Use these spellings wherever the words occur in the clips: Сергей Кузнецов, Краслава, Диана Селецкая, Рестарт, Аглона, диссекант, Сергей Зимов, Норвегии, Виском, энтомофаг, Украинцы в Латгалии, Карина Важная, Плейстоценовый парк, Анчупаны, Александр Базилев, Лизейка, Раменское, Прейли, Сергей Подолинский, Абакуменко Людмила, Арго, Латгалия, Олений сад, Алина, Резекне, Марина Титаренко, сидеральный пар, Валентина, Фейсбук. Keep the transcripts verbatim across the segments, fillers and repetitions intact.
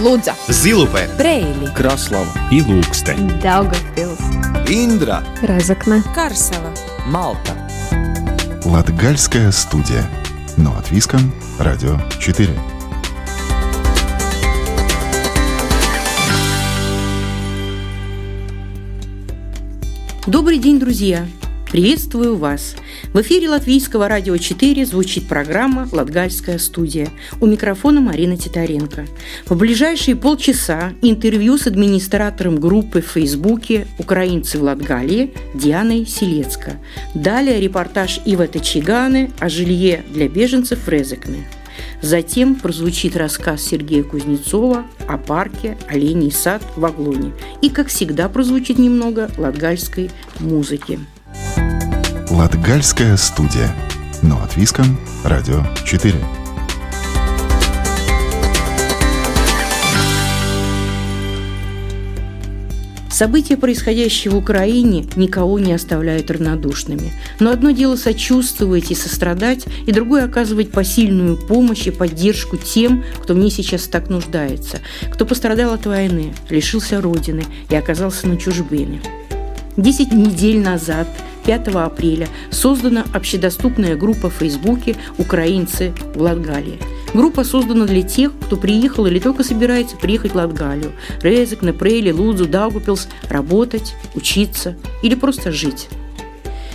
Лудза, Зилупе, Прейли, Краслава и Лукстен, Даугавпилс, Индра, Резекне, Карсела, Малта. Латгальская студия. Но от Виском, Радио четыре. Добрый день, друзья! Приветствую вас! В эфире Латвийского радио четыре звучит программа «Латгальская студия». У микрофона Марина Титаренко. В ближайшие полчаса интервью с администратором группы в Фейсбуке «Украинцы в Латгалии» Дианой Селецкой. Далее репортаж Иветы Чигане о жилье для беженцев в Резекне. Затем прозвучит рассказ Сергея Кузнецова о парке «Олений сад» в Аглоне. И, как всегда, прозвучит немного латгальской музыки. Латгальская студия. Но от Виском, Радио четыре. События, происходящие в Украине, никого не оставляют равнодушными. Но одно дело сочувствовать и сострадать, и другое – оказывать посильную помощь и поддержку тем, кто в ней сейчас так нуждается, кто пострадал от войны, лишился родины и оказался на чужбине. Десять недель назад, пятого апреля, создана общедоступная группа в Фейсбуке «Украинцы в Латгалии». Группа создана для тех, кто приехал или только собирается приехать в Латгалию, Резекне, Прейли, Лудзу, Даугавпилс, работать, учиться или просто жить.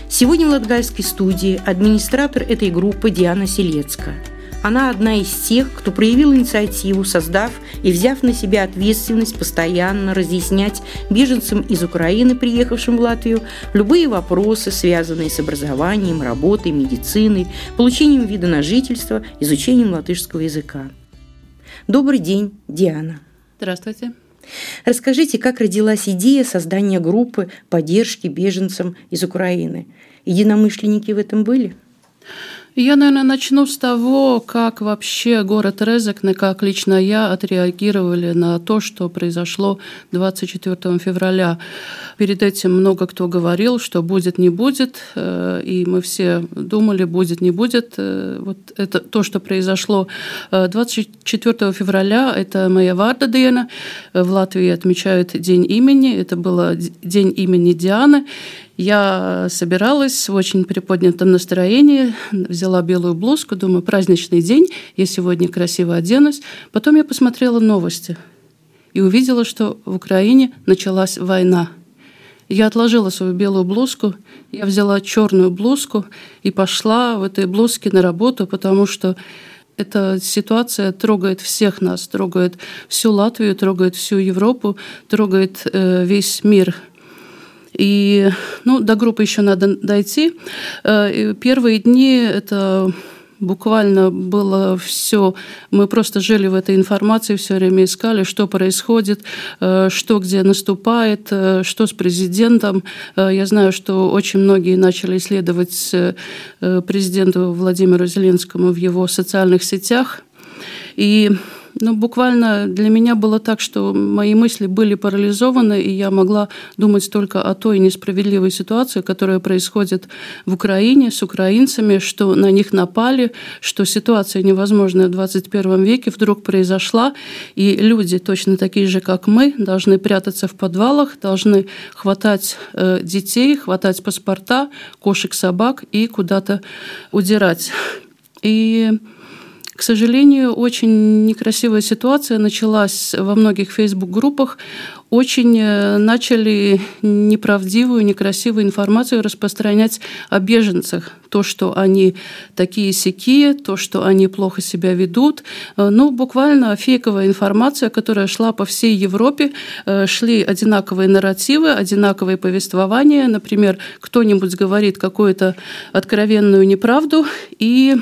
Сегодня в Латгальской студии администратор этой группы Диана Селецкая. Она одна из тех, кто проявил инициативу, создав и взяв на себя ответственность постоянно разъяснять беженцам из Украины, приехавшим в Латвию, любые вопросы, связанные с образованием, работой, медициной, получением вида на жительство, изучением латышского языка. Добрый день, Диана. Здравствуйте. Расскажите, как родилась идея создания группы поддержки беженцам из Украины? Единомышленники в этом были? Я, наверное, начну с того, как вообще город Резекне, как лично я, отреагировали на то, что произошло двадцать четвёртого февраля. Перед этим много кто говорил, что будет, не будет, и мы все думали, будет, не будет. Вот это то, что произошло двадцать четвёртого февраля, это моя варда Диана. В Латвии отмечают День имени, это был День имени Дианы. Я собиралась в очень приподнятом настроении, взяла белую блузку, думаю, праздничный день, я сегодня красиво оденусь. Потом я посмотрела новости и увидела, что в Украине началась война. Я отложила свою белую блузку, я взяла черную блузку и пошла в этой блузке на работу, потому что эта ситуация трогает всех нас, трогает всю Латвию, трогает всю Европу, трогает э, весь мир. И ну, до группы еще надо дойти. Первые дни это буквально было все. Мы просто жили в этой информации, все время искали, что происходит, что где наступает, что с президентом. Я знаю, что очень многие начали исследовать президенту Владимиру Зеленскому в его социальных сетях. И ну, буквально для меня было так, что мои мысли были парализованы, и я могла думать только о той несправедливой ситуации, которая происходит в Украине с украинцами, что на них напали, что ситуация невозможная в двадцать первом веке вдруг произошла, и люди, точно такие же, как мы, должны прятаться в подвалах, должны хватать детей, хватать паспорта, кошек, собак и куда-то удирать. И... К сожалению, очень некрасивая ситуация началась во многих фейсбук-группах. Очень начали неправдивую, некрасивую информацию распространять о беженцах. То, что они такие-сякие, то, что они плохо себя ведут. Ну, буквально фейковая информация, которая шла по всей Европе. Шли одинаковые нарративы, одинаковые повествования. Например, кто-нибудь говорит какую-то откровенную неправду и...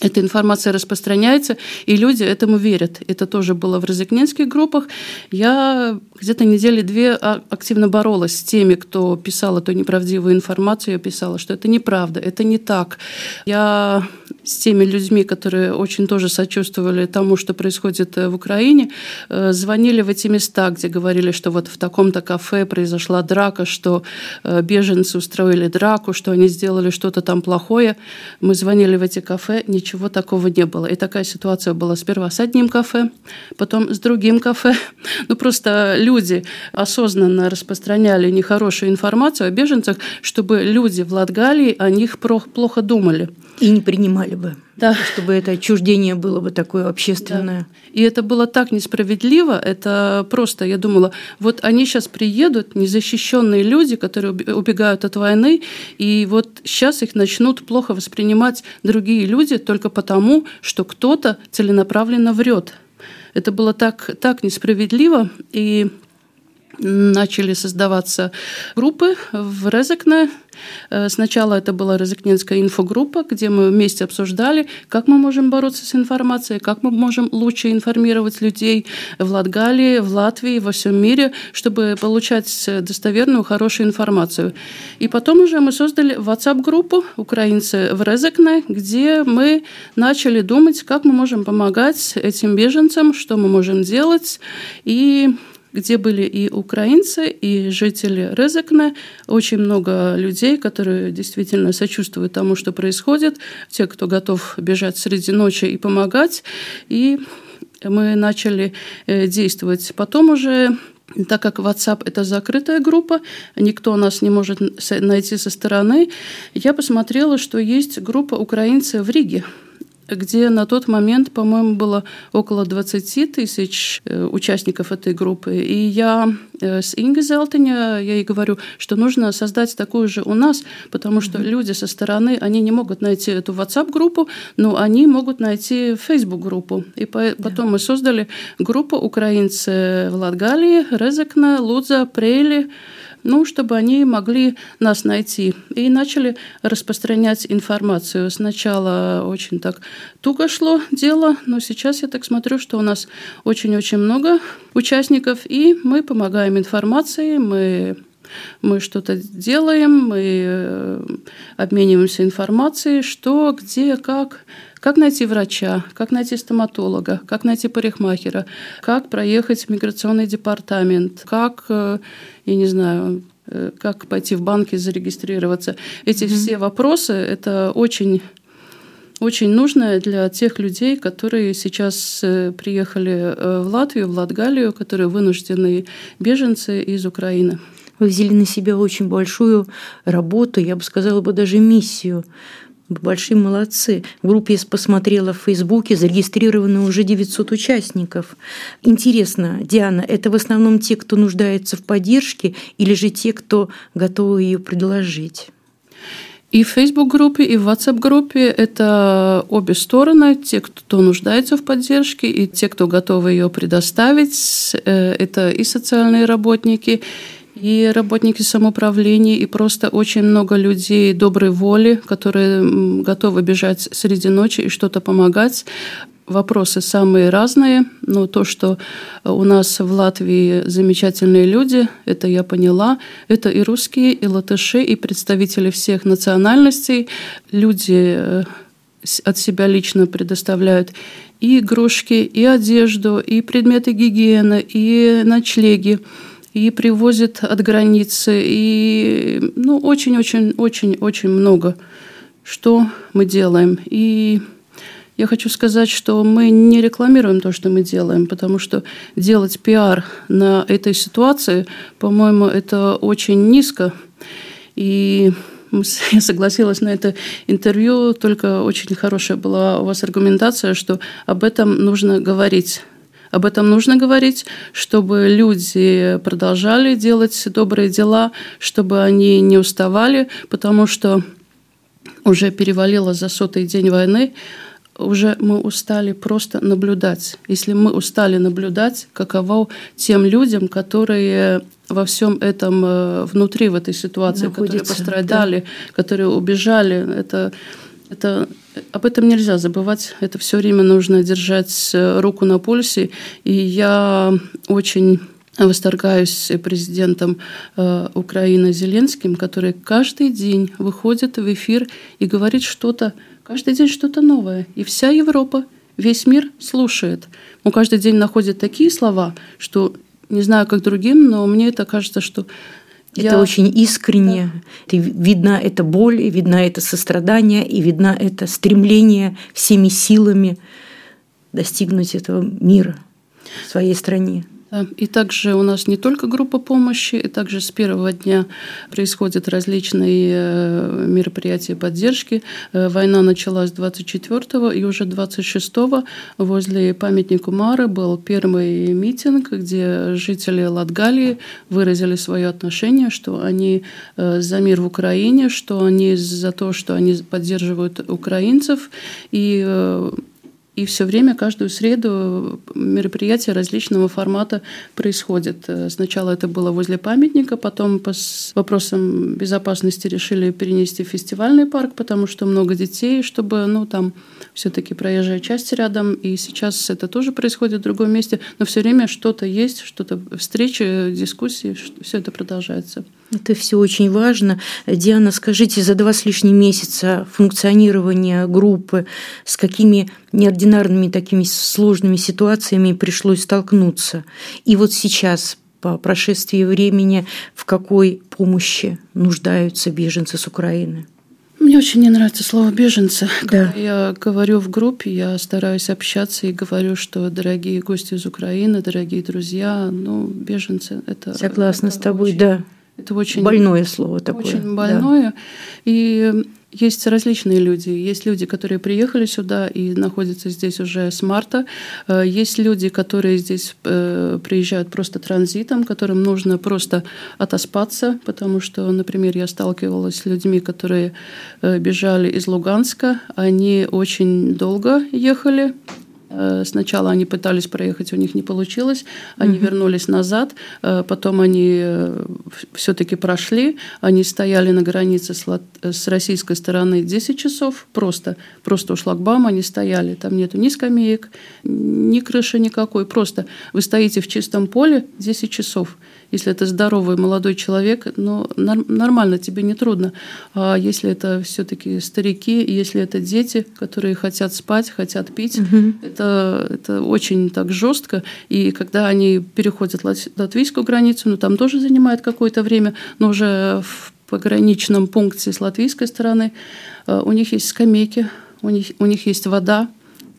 Эта информация распространяется, и люди этому верят. Это тоже было в резекненских группах. Я где-то недели две активно боролась с теми, кто писал эту неправдивую информацию. Я писала, что это неправда, это не так. Я с теми людьми, которые очень тоже сочувствовали тому, что происходит в Украине, звонили в эти места, где говорили, что вот в таком-то кафе произошла драка, что беженцы устроили драку, что они сделали что-то там плохое. Мы звонили в эти кафе, ничего такого не было. И такая ситуация была сперва с одним кафе, потом с другим кафе. Ну, просто люди осознанно распространяли нехорошую информацию о беженцах, чтобы люди в Латгалии о них плохо думали. И не принимали бы. Да. Чтобы это отчуждение было бы такое общественное. Да. И это было так несправедливо. Это просто, я думала, вот они сейчас приедут, незащищенные люди, которые убегают от войны, и вот сейчас их начнут плохо воспринимать другие люди только потому, что кто-то целенаправленно врет. Это было так, так несправедливо, и начали создаваться группы в Резекне. Сначала это была резекненская инфогруппа, где мы вместе обсуждали, как мы можем бороться с информацией, как мы можем лучше информировать людей в Латгалии, в Латвии, во всем мире, чтобы получать достоверную, хорошую информацию. И потом уже мы создали WhatsApp-группу «Украинцы в Резекне», где мы начали думать, как мы можем помогать этим беженцам, что мы можем делать, и где были и украинцы, и жители Резекне. Очень много людей, которые действительно сочувствуют тому, что происходит, те, кто готов бежать среди ночи и помогать. И мы начали действовать. Потом уже, так как WhatsApp – это закрытая группа, никто нас не может найти со стороны, я посмотрела, что есть группа «Украинцы в Риге», где на тот момент, по-моему, было около двадцать тысяч участников этой группы. И я с Ингой Зелтиня, я ей говорю, что нужно создать такую же у нас, потому что mm-hmm. люди со стороны, они не могут найти эту WhatsApp-группу, но они могут найти Facebook-группу. И по- потом yeah. мы создали группу «Украинцы в Латгалии», «Резекне», «Лудза», «Прейли», ну, чтобы они могли нас найти. И начали распространять информацию. Сначала очень так туго шло дело, но сейчас я так смотрю, что у нас очень-очень много участников, и мы помогаем информацией, мы, мы что-то делаем, мы обмениваемся информацией, что, где, как. Как найти врача, как найти стоматолога, как найти парикмахера, как проехать в миграционный департамент, как, я не знаю, как пойти в банк и зарегистрироваться. Эти mm-hmm. все вопросы – это очень, очень нужно для тех людей, которые сейчас приехали в Латвию, в Латгалию, которые вынужденные беженцы из Украины. Вы взяли на себя очень большую работу, я бы сказала, бы даже миссию. Большие молодцы. В группе я посмотрела в Фейсбуке, зарегистрировано уже девятьсот участников. Интересно, Диана, это в основном те, кто нуждается в поддержке, или же те, кто готовы ее предложить? И в Facebook-группе, и в WhatsApp-группе это обе стороны. Те, кто нуждается в поддержке, и те, кто готовы ее предоставить. Это и социальные работники, и работники самоуправления, и просто очень много людей доброй воли, которые готовы бежать среди ночи и что-то помогать. Вопросы самые разные, но то, что у нас в Латвии замечательные люди, это я поняла. Это и русские, и латыши, и представители всех национальностей. Люди от себя лично предоставляют и игрушки, и одежду, и предметы гигиены, и ночлеги, и привозят от границы, и ну, очень-очень-очень-очень много, что мы делаем. И я хочу сказать, что мы не рекламируем то, что мы делаем, потому что делать пиар на этой ситуации, по-моему, это очень низко. И я согласилась на это интервью, только очень хорошая была у вас аргументация, что об этом нужно говорить. Об этом нужно говорить, чтобы люди продолжали делать добрые дела, чтобы они не уставали, потому что уже перевалило за сотый день войны, уже мы устали просто наблюдать. Если мы устали наблюдать, каково тем людям, которые во всем этом внутри, в этой ситуации, находится, которые пострадали, да. которые убежали, это... Это, об этом нельзя забывать, это все время нужно держать руку на пульсе, и я очень восторгаюсь президентом э, Украины Зеленским, который каждый день выходит в эфир и говорит что-то, Каждый день что-то новое. И вся Европа, весь мир слушает. Он каждый день находит такие слова, что не знаю, как другим, но мне это кажется, что... Это я... очень искренне. Да. Видна эта боль, видна это сострадание, и видна это стремление всеми силами достигнуть этого мира в своей стране. И также у нас не только группа помощи, и также с первого дня происходят различные мероприятия поддержки. Война началась двадцать четвёртого, и уже двадцать шестого возле памятника Мары был первый митинг, где жители Латгалии выразили свое отношение, что они за мир в Украине, что они за то, что они поддерживают украинцев, и... И все время, каждую среду мероприятия различного формата происходят. Сначала это было возле памятника, потом по вопросам безопасности решили перенести в фестивальный парк, потому что много детей, чтобы, ну, там все-таки проезжая часть рядом. И сейчас это тоже происходит в другом месте. Но все время что-то есть, что-то встречи, дискуссии, все это продолжается. Это все очень важно. Диана, скажите, за два с лишним месяца функционирования группы с какими неординарными такими сложными ситуациями пришлось столкнуться? И вот сейчас, по прошествии времени, в какой помощи нуждаются беженцы с Украины? Мне очень не нравится слово «беженцы». Да. Когда я говорю в группе, я стараюсь общаться и говорю, что дорогие гости из Украины, дорогие друзья, ну, беженцы – это… Согласна это с тобой, очень... да. Это очень больное слово такое. Очень больное. Да. И есть различные люди. Есть люди, которые приехали сюда и находятся здесь уже с марта. Есть люди, которые здесь приезжают просто транзитом, которым нужно просто отоспаться, потому что, например, я сталкивалась с людьми, которые бежали из Луганска. Они очень долго ехали. Сначала они пытались проехать, у них не получилось, они mm-hmm. вернулись назад, потом они все-таки прошли, они стояли на границе с, лат... с российской стороны десять часов, просто, просто у шлагбаума они стояли, там нету ни скамеек, ни крыши никакой, просто вы стоите в чистом поле десять часов. Если это здоровый молодой человек, ну, нормально, тебе не трудно. А если это все-таки старики, если это дети, которые хотят спать, хотят пить, угу. это, это очень так жестко. И когда они переходят латвийскую границу, ну, там тоже занимает какое-то время, но уже в пограничном пункте с латвийской стороны у них есть скамейки, у них, у них есть вода,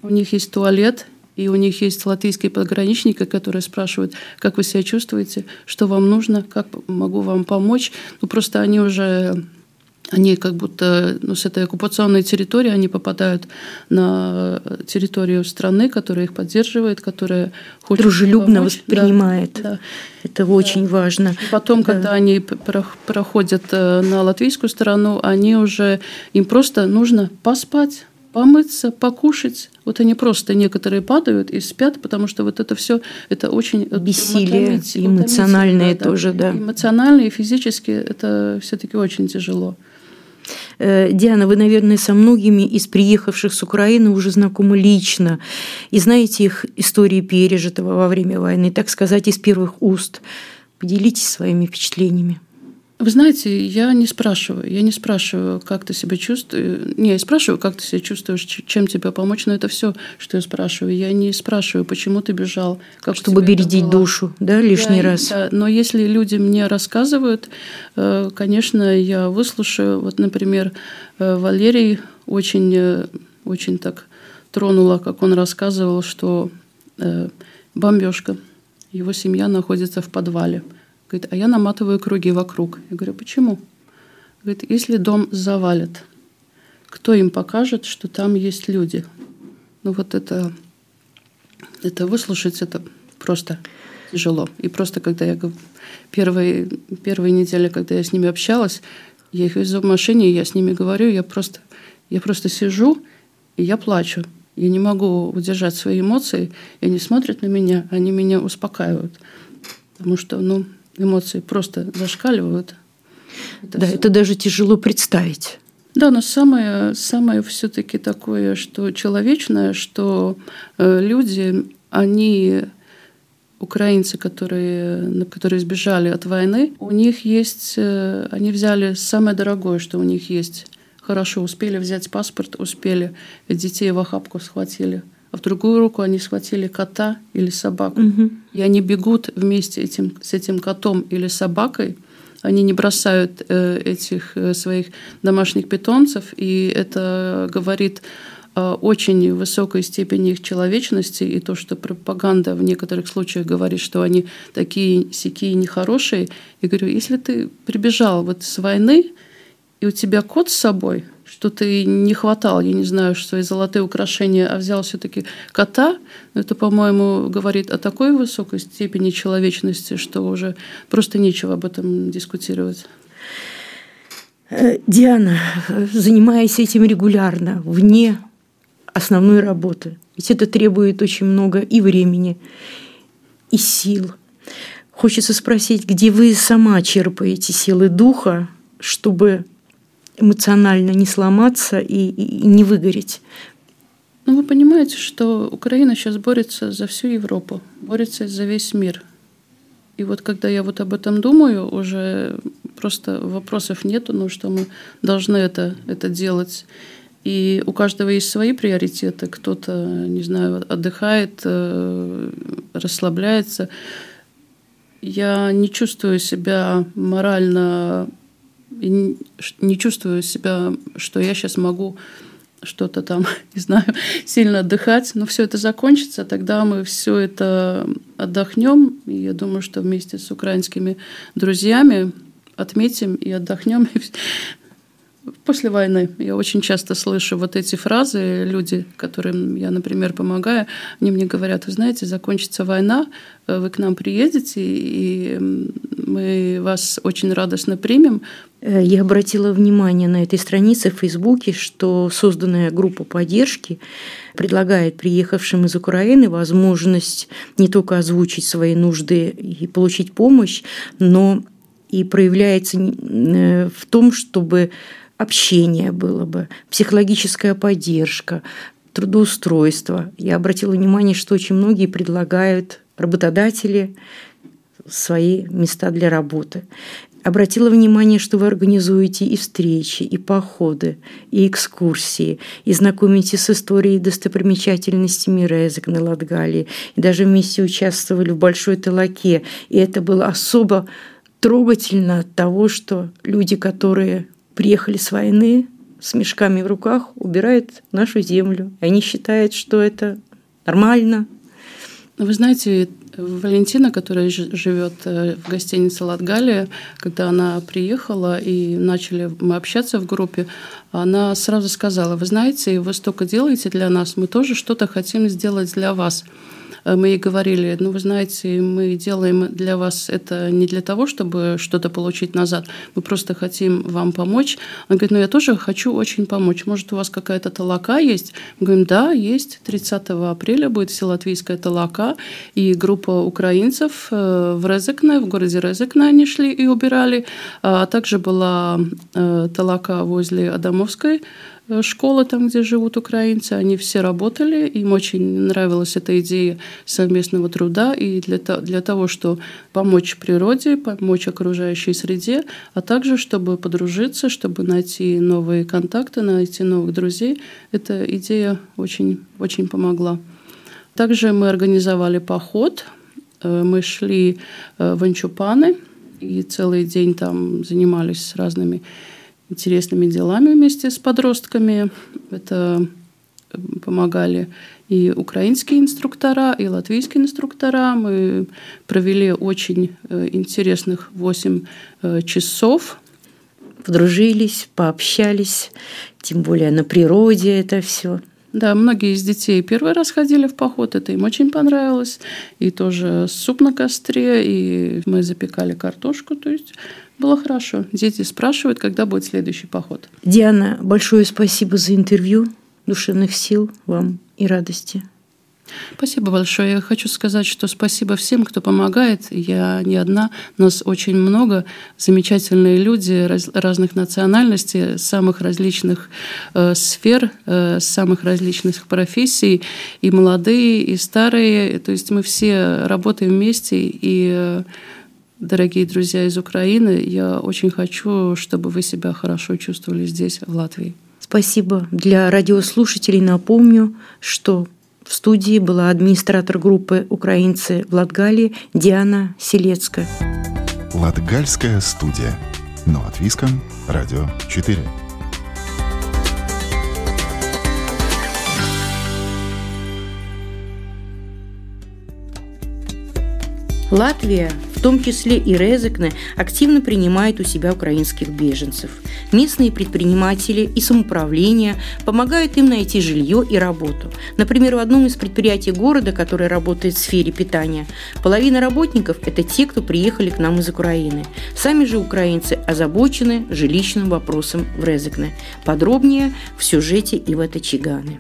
у них есть туалет. И у них есть латвийские пограничники, которые спрашивают, как вы себя чувствуете, что вам нужно, как могу вам помочь. Ну, просто они уже, они как будто ну, с этой оккупационной территории, они попадают на территорию страны, которая их поддерживает, которая хочет дружелюбно помочь. Воспринимает. Да, да. Это да. очень важно. И потом, да. когда они проходят на латвийскую сторону, они уже, им просто нужно поспать, помыться, покушать. Вот они просто некоторые падают и спят, потому что вот это все это очень бессилие, эмоциональное да, тоже, да. Эмоционально и физически это все-таки очень тяжело. Диана, вы, наверное, со многими из приехавших с Украины уже знакомы лично и знаете их истории пережитого во время войны, так сказать, из первых уст. Поделитесь своими впечатлениями. Вы знаете, я не спрашиваю, я не спрашиваю, как ты себя чувствуешь, не, я спрашиваю, как ты себя чувствуешь, чем тебе помочь, но это все, что я спрашиваю. Я не спрашиваю, почему ты бежал, как чтобы бередить душу, да, лишний я, раз. Да, но если люди мне рассказывают, конечно, я выслушаю. Вот, например, Валерий очень, очень так тронула, как он рассказывал, что бомбежка, его семья находится в подвале. Говорит, а я наматываю круги вокруг. Я говорю, почему? Говорит, если дом завалит, кто им покажет, что там есть люди? Ну вот это, это выслушать, это просто тяжело. И просто когда я первые, первые недели, когда я с ними общалась, я их везу в машине, я с ними говорю, я просто, я просто сижу и я плачу. Я не могу удержать свои эмоции, и они смотрят на меня, они меня успокаивают. Потому что, ну... эмоции просто зашкаливают. Это да, все. Это даже тяжело представить. Да, но самое, самое все-таки такое, что человечное, что люди, они, украинцы, которые, которые сбежали от войны, у них есть, они взяли самое дорогое, что у них есть. хорошо, успели взять паспорт, успели, детей в охапку схватили. А в другую руку они схватили кота или собаку. Угу. И они бегут вместе этим, с этим котом или собакой. Они не бросают э, этих э, своих домашних питомцев, и это говорит о очень высокой степени их человечности, и то, что пропаганда в некоторых случаях говорит, что они такие сякие нехорошие. Я говорю, если ты прибежал вот с войны, и у тебя кот с собой, что ты не хватал, я не знаю, свои золотые украшения, а взял все-таки кота, это, по-моему, говорит о такой высокой степени человечности, что уже просто нечего об этом дискутировать. Диана, занимаясь этим регулярно, вне основной работы, ведь это требует очень много и времени, и сил. Хочется спросить, где вы сама черпаете силы духа, чтобы эмоционально не сломаться и, и не выгореть? Ну, вы понимаете, что Украина сейчас борется за всю Европу, борется за весь мир. И вот когда я вот об этом думаю, уже просто вопросов нету, ну, что мы должны это, это делать. И у каждого есть свои приоритеты. Кто-то, не знаю, отдыхает, расслабляется. Я не чувствую себя морально... И не чувствую себя, что я сейчас могу что-то там, не знаю, сильно отдыхать. Но все это закончится, тогда мы все это отдохнем. И я думаю, что вместе с украинскими друзьями отметим и отдохнем. После войны я очень часто слышу вот эти фразы. Люди, которым я, например, помогаю, они мне говорят, вы знаете, закончится война, вы к нам приедете, и мы вас очень радостно примем. Я обратила внимание на этой странице в Фейсбуке, что созданная группа поддержки предлагает приехавшим из Украины возможность не только озвучить свои нужды и получить помощь, но и проявляется в том, чтобы общение было бы, психологическая поддержка, трудоустройство. Я обратила внимание, что очень многие предлагают работодатели свои места для работы. Обратила внимание, что вы организуете и встречи, и походы, и экскурсии, и знакомите с историей и достопримечательностями Резекне, Латгалии, и даже вместе участвовали в Большой Талаке. И это было особо трогательно от того, что люди, которые приехали с войны с мешками в руках, убирают нашу землю. Они считают, что это нормально. Вы знаете, Валентина, которая живет в гостинице «Латгалия», когда она приехала и начали мы общаться в группе, она сразу сказала, вы знаете, вы столько делаете для нас, мы тоже что-то хотим сделать для вас. Мы ей говорили, ну, вы знаете, мы делаем для вас это не для того, чтобы что-то получить назад, мы просто хотим вам помочь. Она говорит, ну, я тоже хочу очень помочь. Может, у вас какая-то толока есть? Мы говорим, да, есть. тридцатого апреля будет вселатвийская толока, и группа украинцев в Резекне, в городе Резекне они шли и убирали. А также была толока возле Адамовской школы, там, где живут украинцы, они все работали, им очень нравилась эта идея совместного труда и для, для того, чтобы помочь природе, помочь окружающей среде, а также, чтобы подружиться, чтобы найти новые контакты, найти новых друзей. Эта идея очень, очень помогла. Также мы организовали поход, мы шли в Анчупаны и целый день там занимались разными интересными делами вместе с подростками. Это помогали и украинские инструктора, и латвийские инструктора. Мы провели очень интересных восемь часов. Подружились, пообщались, тем более на природе это все. Да, многие из детей первый раз ходили в поход, это им очень понравилось. И тоже суп на костре, и мы запекали картошку, то есть было хорошо. Дети спрашивают, когда будет следующий поход. Диана, большое спасибо за интервью. Душевных сил вам и радости. Спасибо большое. Я хочу сказать, что спасибо всем, кто помогает. Я не одна, нас очень много. Замечательные люди раз, разных национальностей, самых различных э, сфер, э, самых различных профессий, и молодые, и старые. То есть мы все работаем вместе, и э, Дорогие друзья из Украины, я очень хочу, чтобы вы себя хорошо чувствовали здесь, в Латвии. Спасибо. Для радиослушателей напомню, что в студии была администратор группы «Украинцы в Латгалии» Диана Селецкая. Латгальская студия. Но от Виском, Радио четыре. Латвия, в том числе и Резекне, активно принимает у себя украинских беженцев. Местные предприниматели и самоуправление помогают им найти жилье и работу. Например, в одном из предприятий города, которое работает в сфере питания, половина работников – это те, кто приехали к нам из Украины. Сами же украинцы озабочены жилищным вопросом в Резекне. Подробнее в сюжете Ивета Чигане.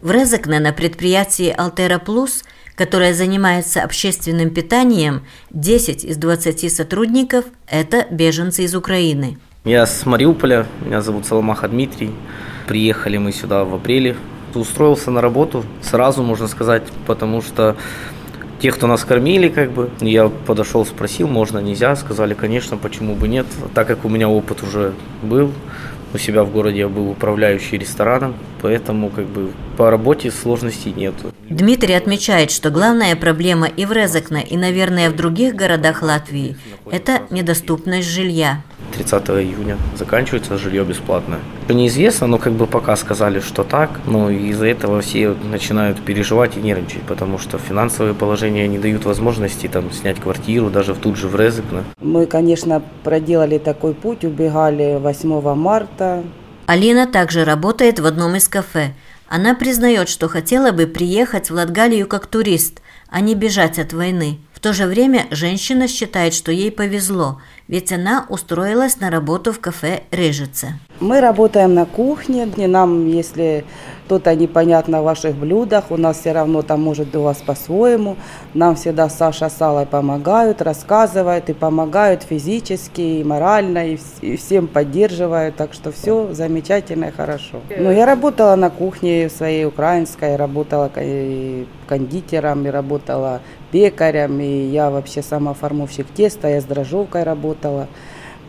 В Резекне на предприятии Altera Plus, которая занимается общественным питанием, десять из двадцати сотрудников – это беженцы из Украины. Я с Мариуполя, меня зовут Соломаха Дмитрий. Приехали мы сюда в апреле. Устроился на работу сразу, можно сказать, потому что те, кто нас кормили, как бы, я подошел, спросил, можно, нельзя. Сказали, конечно, почему бы нет. Так как у меня опыт уже был, у себя в городе я был управляющий рестораном, поэтому как бы по работе сложностей нет. Дмитрий отмечает, что главная проблема и в Резекне, и, наверное, в других городах Латвии – это недоступность жилья. тридцатого июня заканчивается жилье бесплатное. Неизвестно, но как бы пока сказали, что так, но из-за этого все начинают переживать и нервничать, потому что финансовые положения не дают возможности там снять квартиру, даже тут же в Резекне. Мы, конечно, проделали такой путь, убегали восьмого марта. Алина также работает в одном из кафе. Она признает, что хотела бы приехать в Латгалию как турист, а не бежать от войны. В то же время женщина считает, что ей повезло, ведь она устроилась на работу в кафе «Режица». Мы работаем на кухне, нам, если что-то непонятно в ваших блюдах, у нас все равно там может у вас по-своему. Нам всегда Саша с Аллой помогают, рассказывают и помогают физически, и морально, и, и всем поддерживают, так что все замечательно и хорошо. Но я работала на кухне своей украинской, работала и кондитером, и работала пекарем, и я вообще сама формовщик теста, я с дрожжовкой работала.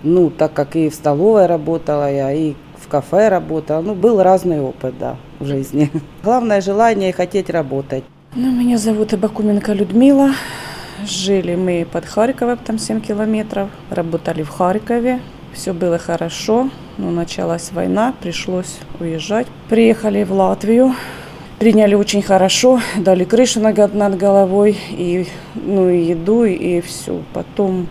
Ну, так как и в столовой работала я, и в кафе работала. Ну, был разный опыт, да, в жизни. Главное желание и хотеть работать. Ну, меня зовут Абакуменко Людмила. Жили мы под Харьковом, там семь километров. Работали в Харькове. Все было хорошо, но началась война, пришлось уезжать. Приехали в Латвию. Приняли очень хорошо, дали крышу над головой, и, ну, и еду, и все. Потом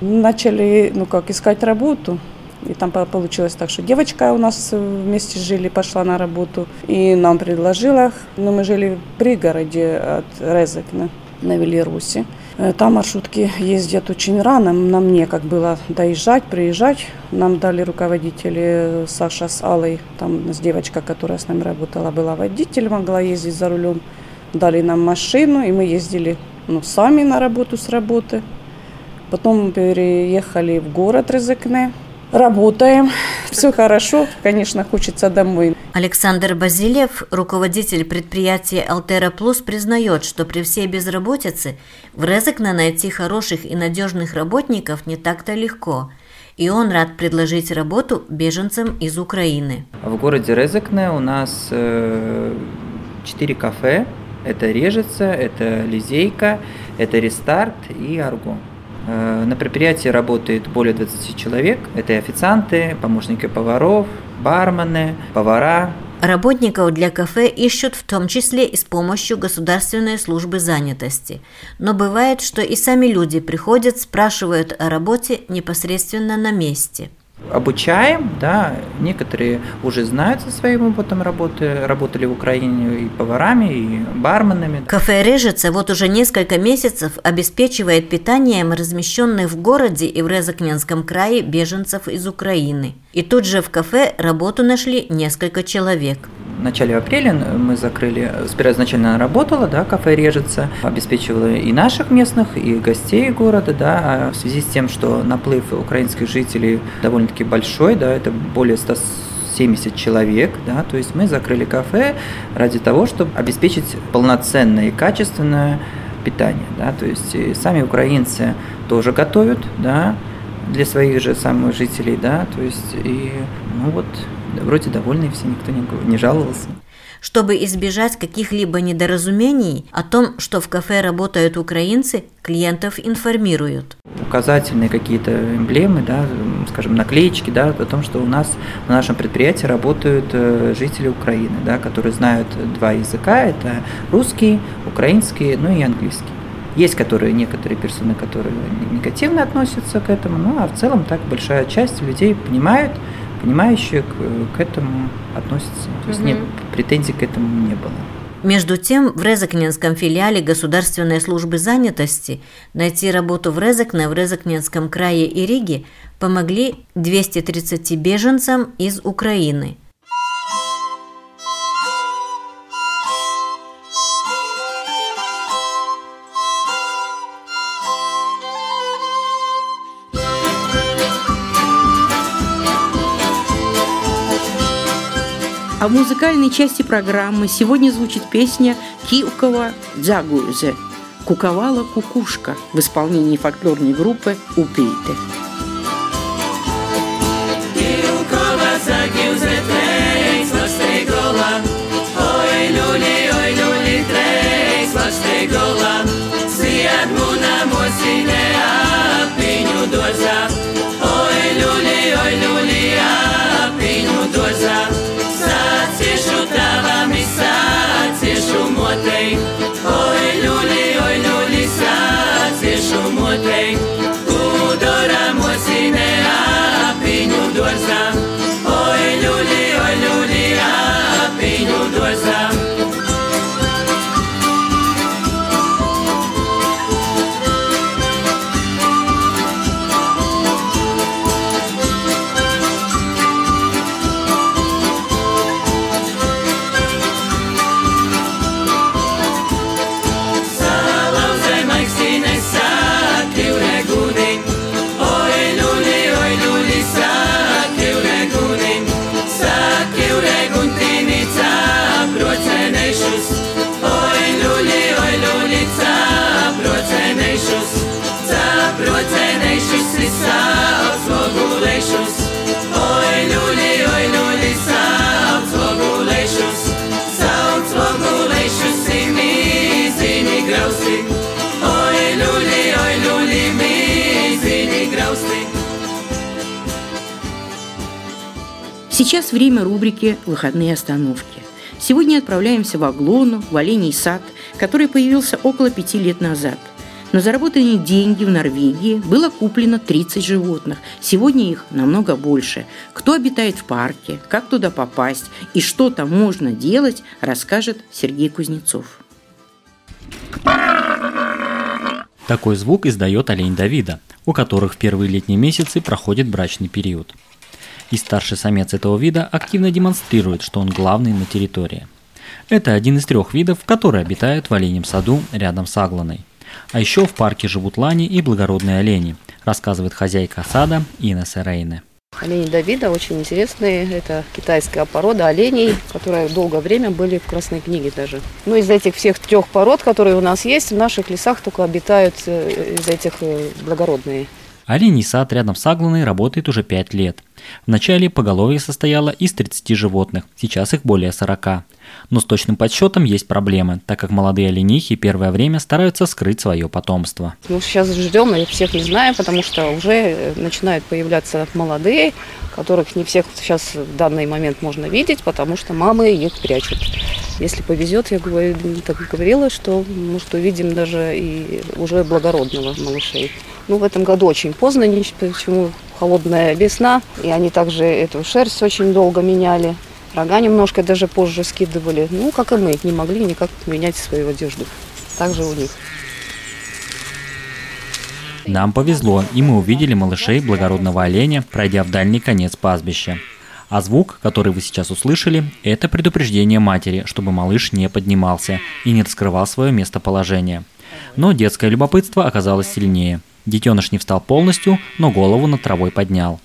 начали, ну как, искать работу. И там получилось так, что девочка у нас вместе жили, пошла на работу. И нам предложила, ну мы жили в пригороде от Резекне, на Велирусе. Там маршрутки ездят очень рано, нам некогда было доезжать, приезжать. Нам дали руководители Саша с Аллой, там девочка, которая с нами работала, была водитель, могла ездить за рулем. Дали нам машину, и мы ездили ну, сами на работу с работы. Потом переехали в город Резекне. Работаем, все хорошо, конечно, хочется домой. Александр Базилев, руководитель предприятия Altera Plus, признает, что при всей безработице в Резекне найти хороших и надежных работников не так-то легко. И он рад предложить работу беженцам из Украины. В городе Резекне у нас четыре кафе. Это Режица, это Лизейка, это Рестарт и Арго. На предприятии работает более двадцати человек. Это и официанты, помощники поваров, бармены, повара. Работников для кафе ищут в том числе и с помощью государственной службы занятости. Но бывает, что и сами люди приходят, спрашивают о работе непосредственно на месте. Обучаем, да, некоторые уже знают со своим опытом работы, работали в Украине и поварами, и барменами. Кафе «Режица» вот уже несколько месяцев обеспечивает питанием размещенных в городе и в Резекненском крае беженцев из Украины. И тут же в кафе работу нашли несколько человек. В начале апреля мы закрыли, сперва изначально работала, да, кафе «Режица», обеспечивала и наших местных, и гостей города, да, а в связи с тем, что наплыв украинских жителей довольно-таки большой, да, это более ста семидесяти человек, да, то есть мы закрыли кафе ради того, чтобы обеспечить полноценное и качественное питания, да, то есть и сами украинцы тоже готовят, да, для своих же самых жителей, да, то есть и, ну вот, вроде довольны все, никто не, не жаловался. Чтобы избежать каких-либо недоразумений о том, что в кафе работают украинцы, клиентов информируют. Указательные какие-то эмблемы, да, скажем, наклеечки, да, о том, что у нас на нашем предприятии работают жители Украины, да, которые знают два языка, это русский, украинский, ну и английский. Есть которые, некоторые персоны, которые негативно относятся к этому, ну а в целом так большая часть людей понимает, понимающие к, к этому относятся. То есть нет, претензий к этому не было. Между тем, в Резекненском филиале Государственной службы занятости найти работу в Резекне, в Резекненском крае и Риге помогли двести тридцать беженцам из Украины. А в музыкальной части программы сегодня звучит песня «Киукова дзагузе» «Куковала кукушка» в исполнении фольклорной группы «Упейте». Сейчас время рубрики «Выходные остановки». Сегодня отправляемся в Аглону, в Олений сад, который появился около пяти лет назад. На заработанные деньги в Норвегии было куплено тридцать животных. Сегодня их намного больше. Кто обитает в парке, как туда попасть и что там можно делать, расскажет Сергей Кузнецов. Такой звук издает олень Давида, у которых в первые летние месяцы проходит брачный период. И старший самец этого вида активно демонстрирует, что он главный на территории. Это один из трех видов, которые обитают в оленьем саду рядом с Аглоной. А еще в парке живут лани и благородные олени, рассказывает хозяйка сада Инесе Рейне. Олени Давида очень интересные. Это китайская порода оленей, которые долгое время были в красной книге даже. Ну, из этих всех трех пород, которые у нас есть, в наших лесах только обитают из этих благородные. Оленей сад рядом с Аглоной работает уже пять лет. Вначале поголовье состояло из тридцати животных, сейчас их более сорока. Но с точным подсчетом есть проблемы, так как молодые оленихи первое время стараются скрыть свое потомство. Мы сейчас ждем, но всех не знаем, потому что уже начинают появляться молодые, которых не всех сейчас в данный момент можно видеть, потому что мамы их прячут. Если повезет, я говорю, так и говорила, что, может, увидим даже и уже благородного малышей. Ну, в этом году очень поздно, почему холодная весна, и они также эту шерсть очень долго меняли, рога немножко даже позже скидывали, ну, как и мы, не могли никак менять свою одежду, также у них. Нам повезло, и мы увидели малышей благородного оленя, пройдя в дальний конец пастбища. А звук, который вы сейчас услышали, это предупреждение матери, чтобы малыш не поднимался и не раскрывал свое местоположение. Но детское любопытство оказалось сильнее. Детеныш не встал полностью, но голову над травой поднял.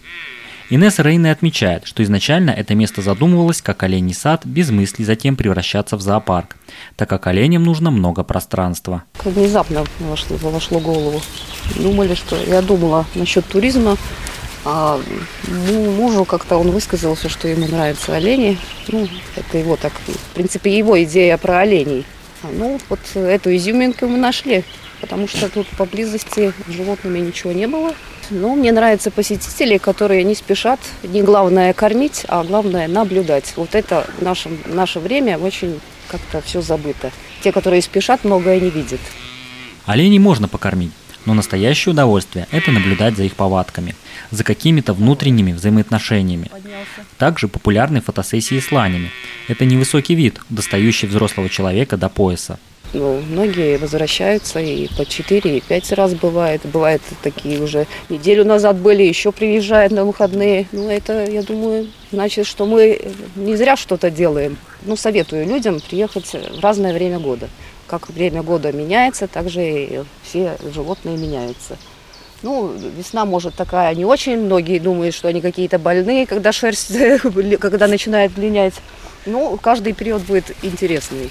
Инесе Рейне отмечает, что изначально это место задумывалось как оленей сад без мысли затем превращаться в зоопарк, так как оленям нужно много пространства. внезапно вошло, вошло в голову. Думали, что я думала насчет туризма. А мужу как-то он высказался, что ему нравятся олени. Ну, это его так, в принципе, его идея про оленей. Ну, вот эту изюминку мы нашли, потому что тут поблизости с животными ничего не было. Но мне нравятся посетители, которые не спешат, не главное кормить, а главное наблюдать. Вот это в нашем, в наше время очень как-то все забыто. Те, которые спешат, многое не видят. Оленей можно покормить, но настоящее удовольствие – это наблюдать за их повадками, за какими-то внутренними взаимоотношениями. Также популярны фотосессии с ланями. Это невысокий вид, достающий взрослого человека до пояса. Ну, многие возвращаются и по четыре, и пять раз бывает. Бывают такие уже неделю назад были, еще приезжают на выходные. Ну, это, я думаю, значит, что мы не зря что-то делаем. Ну, советую людям приехать в разное время года. Как время года меняется, так же и все животные меняются. Ну, весна, может, такая не очень. Многие думают, что они какие-то больные, когда шерсть, когда начинает линять. Ну, каждый период будет интересный.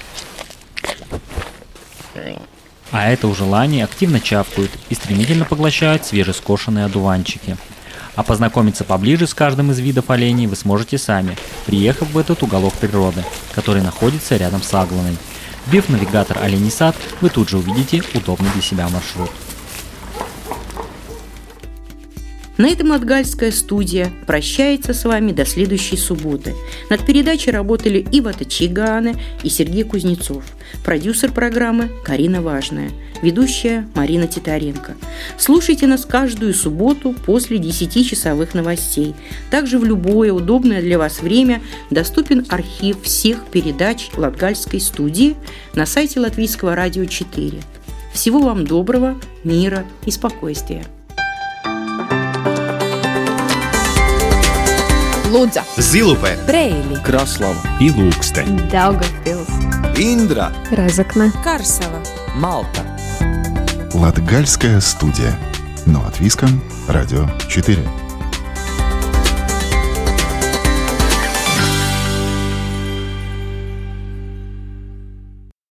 А это уже лани активно чавкают и стремительно поглощают свежескошенные одуванчики. А познакомиться поближе с каждым из видов оленей вы сможете сами, приехав в этот уголок природы, который находится рядом с Аглоной. Вбив навигатор «Олений сад», вы тут же увидите удобный для себя маршрут. На этом Латгальская студия прощается с вами до следующей субботы. Над передачей работали Ивета Чигане и Сергей Кузнецов. Продюсер программы Карина Важная. Ведущая Марина Титаренко. Слушайте нас каждую субботу после десятичасовых новостей. Также в любое удобное для вас время доступен архив всех передач Латгальской студии на сайте Латвийского радио четыре. Всего вам доброго, мира и спокойствия. Лудза, Зилупе, Прейли, Краслава и Лукстен, Даугавпилс, Индра, Резекне, Карсела, Малта. Латгальская студия. Но от Виском, Радио четыре.